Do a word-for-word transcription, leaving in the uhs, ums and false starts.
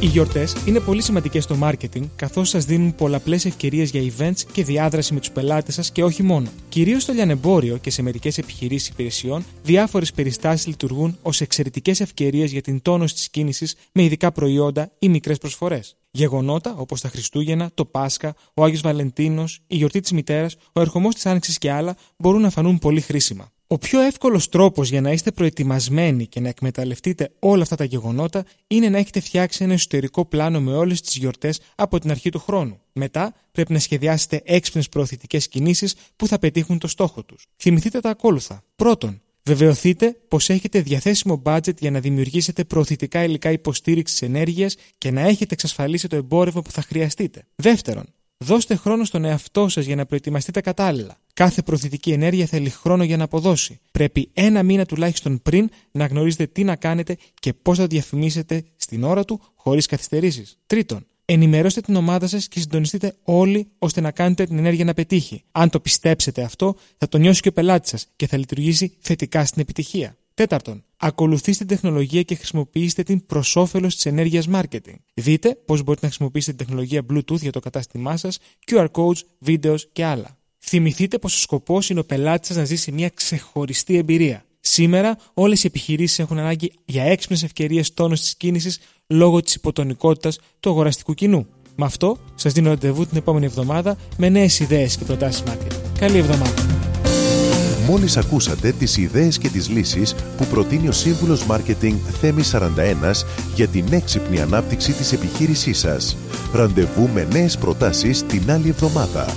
Οι γιορτές είναι πολύ σημαντικές στο μάρκετινγκ, καθώς σας δίνουν πολλαπλές ευκαιρίες για events και διάδραση με τους πελάτες σας και όχι μόνο. Κυρίως στο λιανεμπόριο και σε μερικές επιχειρήσεις υπηρεσιών, διάφορες περιστάσεις λειτουργούν ως εξαιρετικές ευκαιρίες για την τόνωση της κίνησης με ειδικά προϊόντα ή μικρές προσφορές. Γεγονότα όπως τα Χριστούγεννα, το Πάσχα, ο Άγιος Βαλεντίνος, η γιορτή της μητέρας, ο ερχομός της Άνοιξης και άλλα μπορούν να φανούν πολύ χρήσιμα. Ο πιο εύκολος τρόπος για να είστε προετοιμασμένοι και να εκμεταλλευτείτε όλα αυτά τα γεγονότα είναι να έχετε φτιάξει ένα εσωτερικό πλάνο με όλες τις γιορτές από την αρχή του χρόνου. Μετά πρέπει να σχεδιάσετε έξυπνες προωθητικές κινήσεις που θα πετύχουν το στόχο τους. Θυμηθείτε τα ακόλουθα. Πρώτον, βεβαιωθείτε πως έχετε διαθέσιμο budget για να δημιουργήσετε προωθητικά υλικά υποστήριξης ενέργειας και να έχετε εξασφαλίσει το εμπόρευμα που θα χρειαστείτε. Δεύτερον, δώστε χρόνο στον εαυτό σας για να προετοιμαστείτε κατάλληλα. Κάθε προωθητική ενέργεια θέλει χρόνο για να αποδώσει. Πρέπει ένα μήνα τουλάχιστον πριν να γνωρίζετε τι να κάνετε και πώς θα διαφημίσετε στην ώρα του χωρίς καθυστερήσεις. Τρίτον, ενημερώστε την ομάδα σας και συντονιστείτε όλοι ώστε να κάνετε την ενέργεια να πετύχει. Αν το πιστέψετε αυτό, θα το νιώσει και ο πελάτης σας και θα λειτουργήσει θετικά στην επιτυχία. Τέταρτον, ακολουθήστε την τεχνολογία και χρησιμοποιήστε την προς όφελος της ενέργειας marketing. Δείτε πώς μπορείτε να χρησιμοποιήσετε την τεχνολογία Bluetooth για το κατάστημά σας, κιου αρ codes, βίντεος και άλλα. Θυμηθείτε πως ο σκοπός είναι ο πελάτης σας να ζήσει μια ξεχωριστή εμπειρία. Σήμερα, όλες οι επιχειρήσεις έχουν ανάγκη για έξυπνες ευκαιρίες τόνωσης της κίνησης λόγω της υποτονικότητας του αγοραστικού κοινού. Με αυτό, σας δίνω ραντεβού την επόμενη εβδομάδα με νέες ιδέες και προτάσεις marketing. Καλή εβδομάδα! Μόλις ακούσατε τις ιδέες και τις λύσεις που προτείνει ο σύμβουλος Μάρκετινγκ Θέμης σαράντα ένα για την έξυπνη ανάπτυξη της επιχείρησής σας. Ραντεβού με νέες προτάσεις την άλλη εβδομάδα.